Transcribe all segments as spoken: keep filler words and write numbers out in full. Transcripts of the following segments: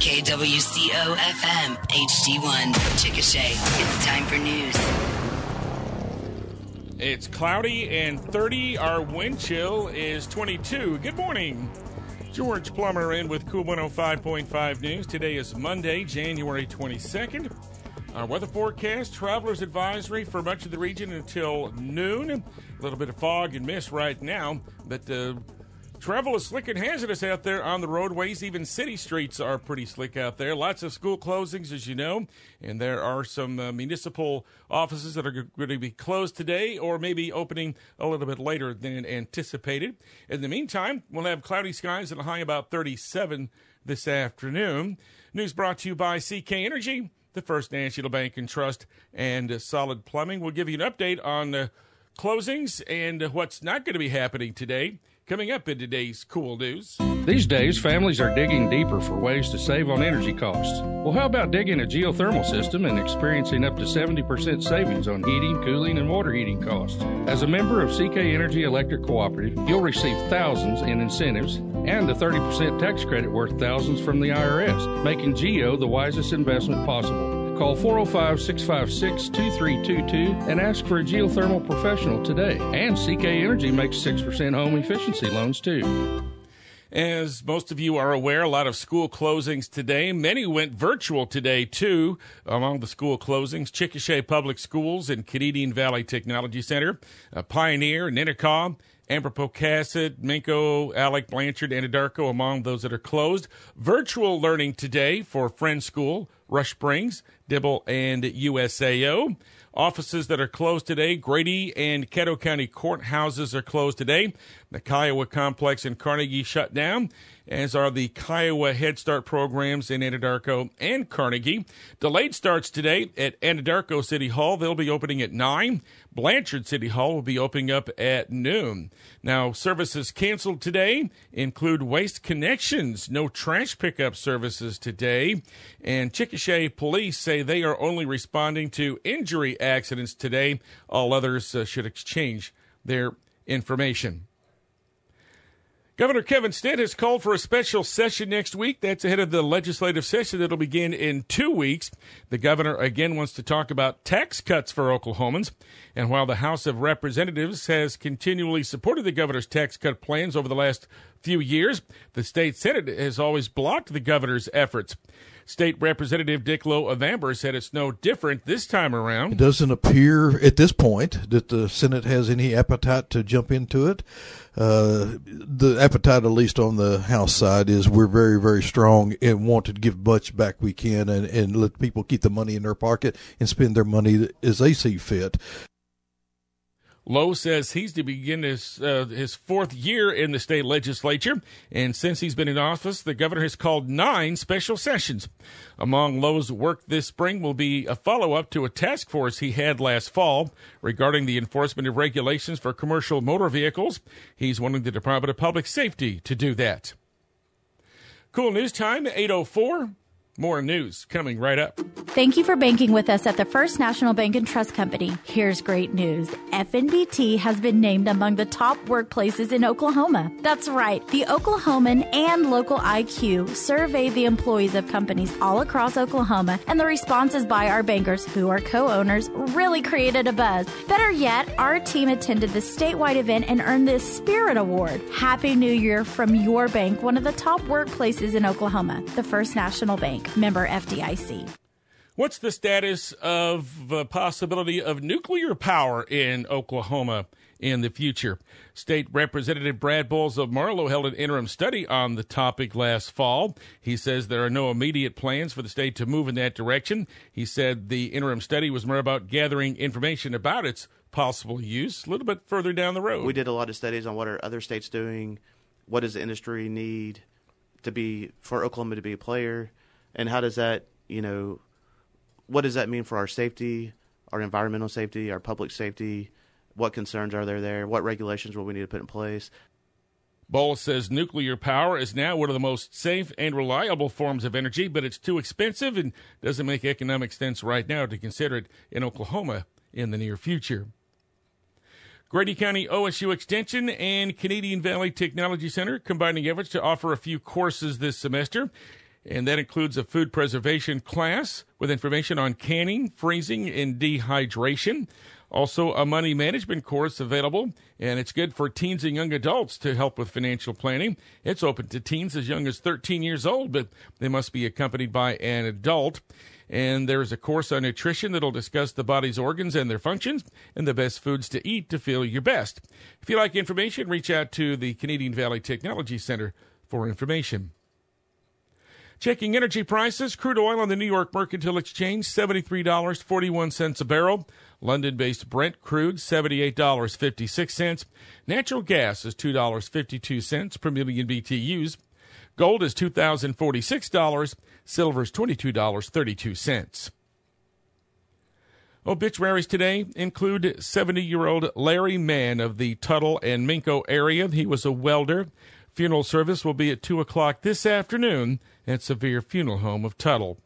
K W C O F M H D one, Chickasha. It's time for news. It's cloudy and thirty. Our wind chill is twenty-two. Good morning. George Plummer in with Cool one oh five point five News. Today is Monday, January twenty-second. Our weather forecast, traveler's advisory for much of the region until noon. A little bit of fog and mist right now, but the uh, travel is slick and hazardous out there on the roadways. Even city streets are pretty slick out there. Lots of school closings, as you know, and there are some uh, municipal offices that are g- going to be closed today or maybe opening a little bit later than anticipated. In the meantime, we'll have cloudy skies and a high about thirty-seven this afternoon. News brought to you by C K Energy, the First National Bank and Trust, and uh, Solid Plumbing. We'll give you an update on uh, closings and uh, what's not going to be happening today. Coming up in today's Cool News. These days, families are digging deeper for ways to save on energy costs. Well, how about digging a geothermal system and experiencing up to seventy percent savings on heating, cooling, and water heating costs? As a member of C K Energy Electric Cooperative, you'll receive thousands in incentives and a thirty percent tax credit worth thousands from the I R S, making geo the wisest investment possible. Call four oh five, six five six, two three two two and ask for a geothermal professional today. And C K Energy makes six percent home efficiency loans too. As most of you are aware, a lot of school closings today. Many went virtual today, too, among the school closings. Chickasha Public Schools and Canadian Valley Technology Center, uh, Pioneer, Ninnekah, Amber, Pocasset, Minco, Alec, Blanchard, Anadarko, among those that are closed. Virtual learning today for Friends School, Rush Springs, Dibble, and U S A O. Offices that are closed today, Grady and Caddo County courthouses are closed today. The Kiowa Complex and Carnegie shut down, as are the Kiowa Head Start programs in Anadarko and Carnegie. Delayed starts today at Anadarko City Hall. They'll be opening at nine. Blanchard City Hall will be opening up at noon. Now, services canceled today include Waste Connections. No trash pickup services today. And Chickasha police say they are only responding to injury accidents today. All others uh, should exchange their information. Governor Kevin Stitt has called for a special session next week. That's ahead of the legislative session that will begin in two weeks. The governor again wants to talk about tax cuts for Oklahomans. And while the House of Representatives has continually supported the governor's tax cut plans over the last few years, the state Senate has always blocked the governor's efforts. State Representative Dick Lowe of Amber said it's no different this time around. It doesn't appear at this point that the Senate has any appetite to jump into it. Uh, the appetite, at least on the House side, is we're very, very strong and want to give much back we can and, and let people keep the money in their pocket and spend their money as they see fit. Lowe says he's to begin his, uh, his fourth year in the state legislature, and since he's been in office, the governor has called nine special sessions. Among Lowe's work this spring will be a follow-up to a task force he had last fall regarding the enforcement of regulations for commercial motor vehicles. He's wanting the Department of Public Safety to do that. Cool News time, eight oh four. More news coming right up. Thank you for banking with us at the First National Bank and Trust Company. Here's great news. F N B T has been named among the top workplaces in Oklahoma. That's right. The Oklahoman and Local I Q surveyed the employees of companies all across Oklahoma, and the responses by our bankers, who are co-owners, really created a buzz. Better yet, our team attended the statewide event and earned the Spirit Award. Happy New Year from your bank, one of the top workplaces in Oklahoma, the First National Bank. Member F D I C. What's the status of the possibility of nuclear power in Oklahoma in the future? State Representative Brad Bowles of Marlow held an interim study on the topic last fall. He says there are no immediate plans for the state to move in that direction. He said the interim study was more about gathering information about its possible use a little bit further down the road. We did a lot of studies on what are other states doing, what does the industry need to be for Oklahoma to be a player. And how does that, you know, what does that mean for our safety, our environmental safety, our public safety? What concerns are there there? What regulations will we need to put in place? Bowles says nuclear power is now one of the most safe and reliable forms of energy, but it's too expensive and doesn't make economic sense right now to consider it in Oklahoma in the near future. Grady County O S U Extension and Canadian Valley Technology Center combining efforts to offer a few courses this semester. And that includes a food preservation class with information on canning, freezing, and dehydration. Also, a money management course available, and it's good for teens and young adults to help with financial planning. It's open to teens as young as thirteen years old, but they must be accompanied by an adult. And there's a course on nutrition that'll discuss the body's organs and their functions and the best foods to eat to feel your best. If you'd like information, reach out to the Canadian Valley Technology Center for information. Checking energy prices, crude oil on the New York Mercantile Exchange, seventy-three dollars and forty-one cents a barrel. London-based Brent crude, seventy-eight dollars and fifty-six cents. Natural gas is two dollars and fifty-two cents per million B T Us. Gold is two thousand forty-six dollars. Silver is twenty-two dollars and thirty-two cents. Obituaries today include seventy-year-old Larry Mann of the Tuttle and Minco area. He was a welder. Funeral service will be at two o'clock this afternoon at Severe Funeral Home of Tuttle.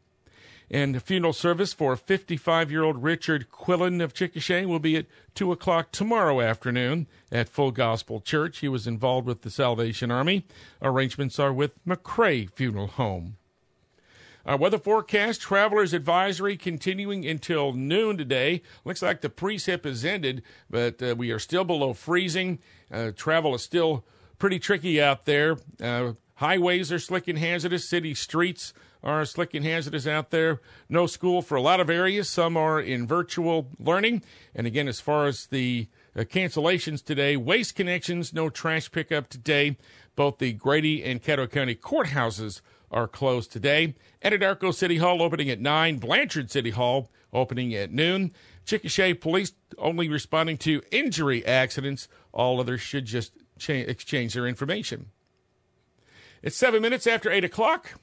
And funeral service for fifty-five-year-old Richard Quillen of Chickasha will be at two o'clock tomorrow afternoon at Full Gospel Church. He was involved with the Salvation Army. Arrangements are with McCrae Funeral Home. Our weather forecast, traveler's advisory continuing until noon today. Looks like the precip has ended, but uh, we are still below freezing. Uh, travel is still pretty tricky out there. Uh, highways are slick and hazardous. City streets are slick and hazardous out there. No school for a lot of areas. Some are in virtual learning. And again, as far as the uh, cancellations today, waste connections, no trash pickup today. Both the Grady and Caddo County courthouses are closed today. Anadarko City Hall opening at nine. Blanchard City Hall opening at noon. Chickasha police only responding to injury accidents. All others should just cha- exchange their information. It's seven minutes after eight o'clock.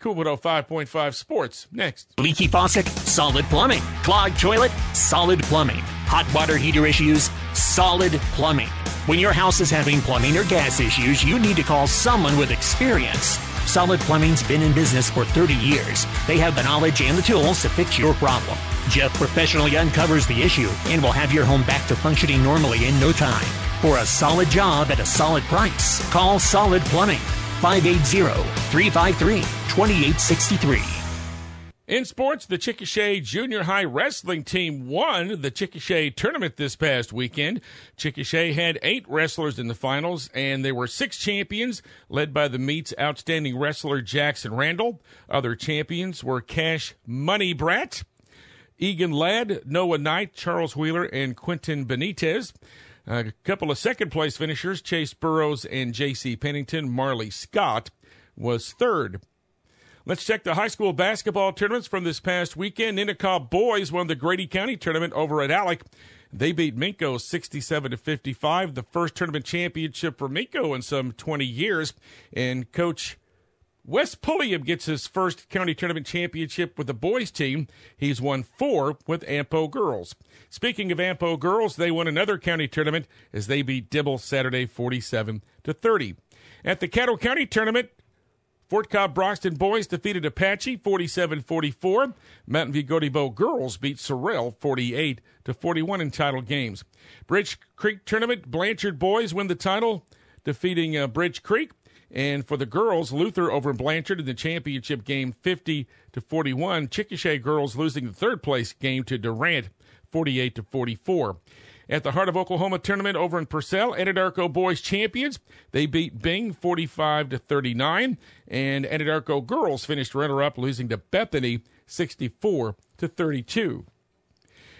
Cool one oh five point five Sports, next. Leaky faucet? Solid Plumbing. Clogged toilet? Solid Plumbing. Hot water heater issues? Solid Plumbing. When your house is having plumbing or gas issues, you need to call someone with experience. Solid Plumbing's been in business for thirty years. They have the knowledge and the tools to fix your problem. Jeff professionally uncovers the issue and will have your home back to functioning normally in no time. For a solid job at a solid price, call Solid Plumbing. five eight zero, three five three, two eight six three. In sports, the Chickasha Junior High Wrestling Team won the Chickasha tournament this past weekend. Chickasha had eight wrestlers in the finals, and there were six champions, led by the meet's outstanding wrestler Jackson Randall. Other champions were Cash Money Brat, Egan Ladd, Noah Knight, Charles Wheeler, and Quentin Benitez. A couple of second-place finishers, Chase Burrows and J C. Pennington. Marley Scott was third. Let's check the high school basketball tournaments from this past weekend. Ninnekah boys won the Grady County tournament over at Alec. They beat Minco sixty-seven to fifty-five, the first tournament championship for Minco in some twenty years. And Coach Wes Pulliam gets his first county tournament championship with the boys team. He's won four with Ampo girls. Speaking of Ampo girls, they won another county tournament as they beat Dibble Saturday forty-seven to thirty. At the Caddo County tournament, Fort Cobb Broxton boys defeated Apache forty-seven forty-four. Mountain View Godibo girls beat Sorrel forty-eight to forty-one in title games. Bridge Creek tournament, Blanchard boys win the title, defeating uh, Bridge Creek. And for the girls, Luther over Blanchard in the championship game, fifty to forty-one. Chickasha girls losing the third-place game to Durant, forty-eight to forty-four. At the Heart of Oklahoma tournament over in Purcell, Anadarko boys champions. They beat Bing, forty-five to thirty-nine. And Anadarko girls finished runner-up, losing to Bethany, sixty-four to thirty-two.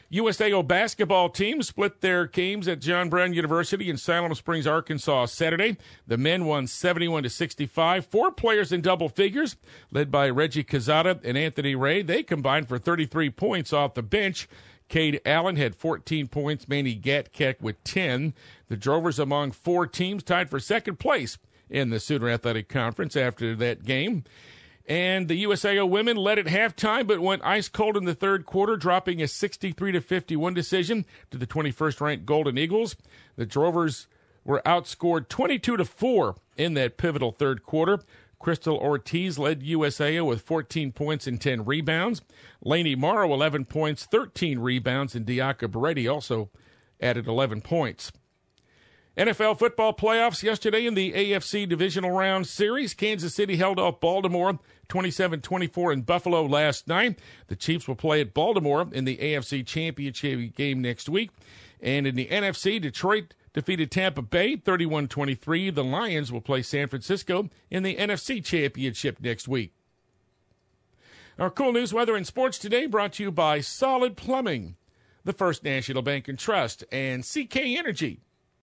U S A O basketball team split their games at John Brown University in Salem Springs, Arkansas, Saturday. The men won seventy-one to sixty-five. Four players in double figures, led by Reggie Cazada and Anthony Ray. They combined for thirty-three points off the bench. Cade Allen had fourteen points. Manny Gatkek with ten. The Drovers among four teams tied for second place in the Sooner Athletic Conference after that game. And the U S A O women led at halftime but went ice cold in the third quarter, dropping a sixty-three to fifty-one decision to the twenty-first ranked Golden Eagles. The Drovers were outscored twenty-two to four in that pivotal third quarter. Crystal Ortiz led U S A O with fourteen points and ten rebounds. Laney Morrow, eleven points, thirteen rebounds, and Diaka Beredi also added eleven points. N F L football playoffs yesterday in the A F C Divisional Round Series. Kansas City held off Baltimore twenty-seven twenty-four in Buffalo last night. The Chiefs will play at Baltimore in the A F C Championship game next week. And in the N F C, Detroit defeated Tampa Bay thirty-one twenty-three. The Lions will play San Francisco in the N F C Championship next week. Our cool news, weather, and sports today brought to you by Solid Plumbing, the First National Bank and Trust, and C K Energy.